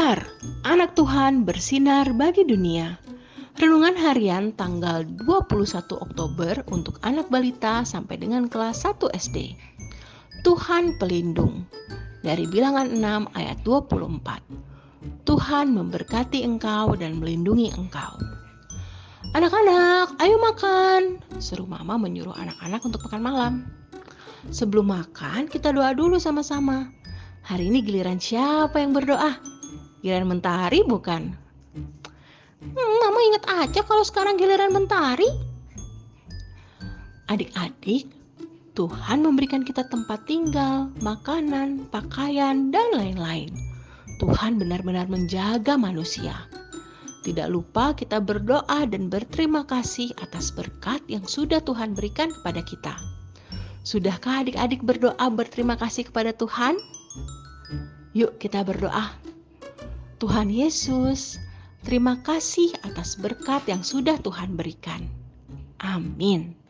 STAR, Anak Tuhan Bersinar Bagi Dunia. Renungan harian tanggal 21 Oktober untuk anak balita sampai dengan kelas 1 SD. Tuhan Pelindung. Dari Bilangan 6 ayat 24. Tuhan memberkati engkau dan melindungi engkau. Anak-anak, ayo makan, seru mama menyuruh anak-anak untuk makan malam. Sebelum makan, kita doa dulu sama-sama. Hari ini giliran siapa yang berdoa? Giliran Mentari bukan? Mama ingat aja kalau sekarang giliran Mentari. Adik-adik, Tuhan memberikan kita tempat tinggal, makanan, pakaian, dan lain-lain. Tuhan benar-benar menjaga manusia. Tidak lupa kita berdoa dan berterima kasih atas berkat yang sudah Tuhan berikan kepada kita. Sudahkah adik-adik berdoa berterima kasih kepada Tuhan? Yuk kita berdoa. Tuhan Yesus, terima kasih atas berkat yang sudah Tuhan berikan. Amin.